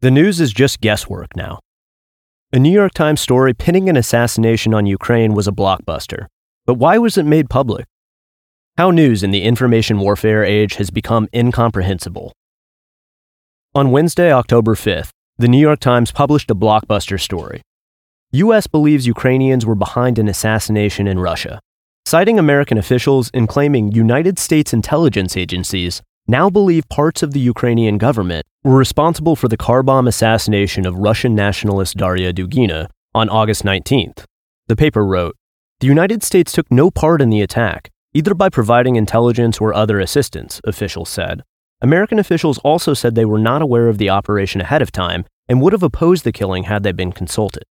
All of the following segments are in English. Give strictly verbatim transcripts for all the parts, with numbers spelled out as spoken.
The news is just guesswork now. A New York Times story pinning an assassination on Ukraine was a blockbuster. But why was it made public? How news in the information warfare age has become incomprehensible. On Wednesday, October fifth, the New York Times published a blockbuster story. U S believes Ukrainians were behind an assassination in Russia, citing American officials and claiming United States intelligence agencies now believe parts of the Ukrainian government were responsible for the car bomb assassination of Russian nationalist Daria Dugina on August nineteenth. The paper wrote, "The United States took no part in the attack, either by providing intelligence or other assistance," officials said. American officials also said they were not aware of the operation ahead of time and would have opposed the killing had they been consulted.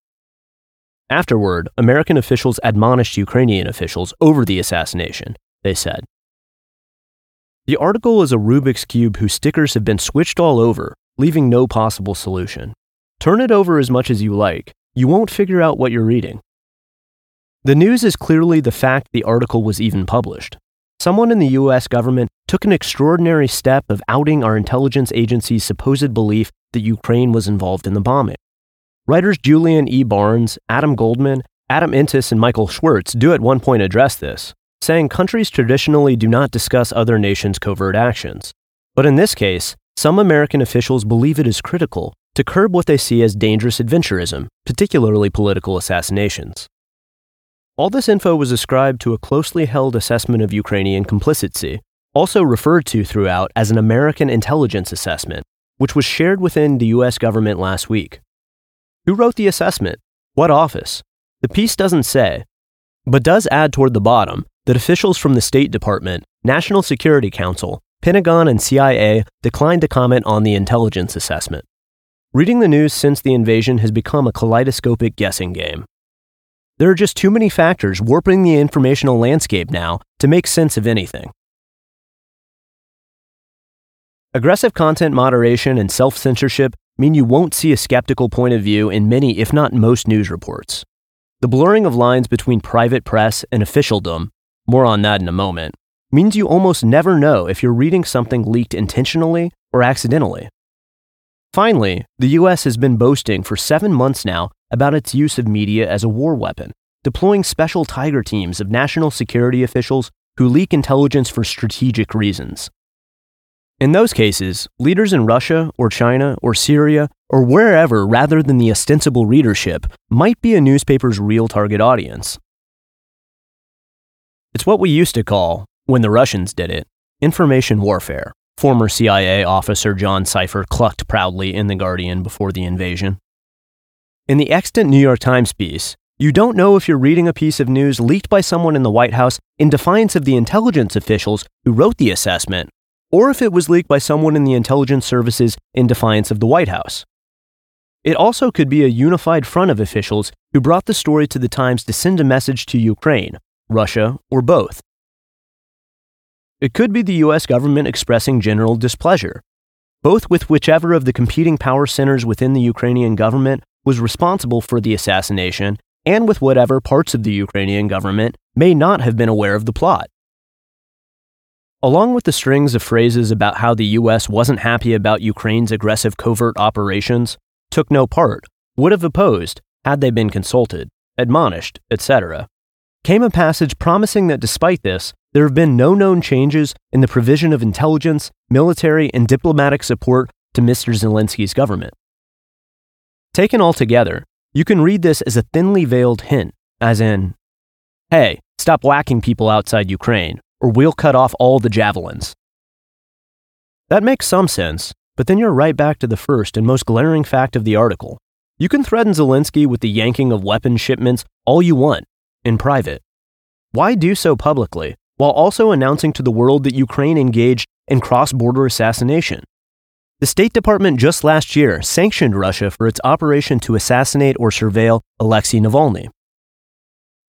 Afterward, American officials admonished Ukrainian officials over the assassination, they said. The article is a Rubik's Cube whose stickers have been switched all over, leaving no possible solution. Turn it over as much as you like. You won't figure out what you're reading. The news is clearly the fact the article was even published. Someone in the U S government took an extraordinary step of outing our intelligence agency's supposed belief that Ukraine was involved in the bombing. Writers Julian E. Barnes, Adam Goldman, Adam Entous, and Michael Schwartz do at one point address this, saying countries traditionally do not discuss other nations' covert actions. But in this case, some American officials believe it is critical to curb what they see as dangerous adventurism, particularly political assassinations. All this info was ascribed to a closely held assessment of Ukrainian complicity, also referred to throughout as an American intelligence assessment, which was shared within the U S government last week. Who wrote the assessment? What office? The piece doesn't say, but does add toward the bottom that officials from the State Department, National Security Council, Pentagon, and C I A declined to comment on the intelligence assessment. Reading the news since the invasion has become a kaleidoscopic guessing game. There are just too many factors warping the informational landscape now to make sense of anything. Aggressive content moderation and self-censorship mean you won't see a skeptical point of view in many, if not most, news reports. The blurring of lines between private press and officialdom, more on that in a moment, means you almost never know if you're reading something leaked intentionally or accidentally. Finally, the U S has been boasting for seven months now about its use of media as a war weapon, deploying special tiger teams of national security officials who leak intelligence for strategic reasons. In those cases, leaders in Russia or China or Syria or wherever rather than the ostensible readership might be a newspaper's real target audience. It's what we used to call, when the Russians did it, information warfare, former C I A officer John Cipher clucked proudly in The Guardian before the invasion. In the extant New York Times piece, you don't know if you're reading a piece of news leaked by someone in the White House in defiance of the intelligence officials who wrote the assessment, or if it was leaked by someone in the intelligence services in defiance of the White House. It also could be a unified front of officials who brought the story to the Times to send a message to Ukraine, Russia, or both. It could be the U S government expressing general displeasure, both with whichever of the competing power centers within the Ukrainian government was responsible for the assassination and with whatever parts of the Ukrainian government may not have been aware of the plot. Along with the strings of phrases about how the U S wasn't happy about Ukraine's aggressive covert operations, took no part, would have opposed had they been consulted, admonished, et cetera, came a passage promising that despite this, there have been no known changes in the provision of intelligence, military, and diplomatic support to Mister Zelensky's government. Taken all together, you can read this as a thinly veiled hint, as in, hey, stop whacking people outside Ukraine, or we'll cut off all the javelins. That makes some sense, but then you're right back to the first and most glaring fact of the article. You can threaten Zelensky with the yanking of weapon shipments all you want, in private. Why do so publicly, while also announcing to the world that Ukraine engaged in cross-border assassination? The State Department just last year sanctioned Russia for its operation to assassinate or surveil Alexei Navalny.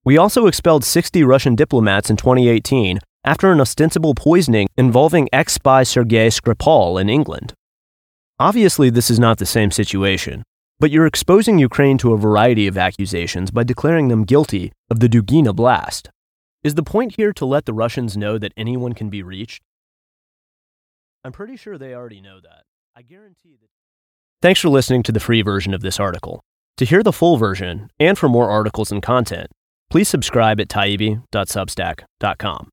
We also expelled sixty Russian diplomats in twenty eighteen after an ostensible poisoning involving ex-spy Sergei Skripal in England. Obviously, this is not the same situation, but you're exposing Ukraine to a variety of accusations by declaring them guilty of the Dugina blast. Is the point here to let the Russians know that anyone can be reached? I'm pretty sure they already know that. I guarantee that. Thanks for listening to the free version of this article. To hear the full version, and for more articles and content, please subscribe at taibbi dot substack dot com.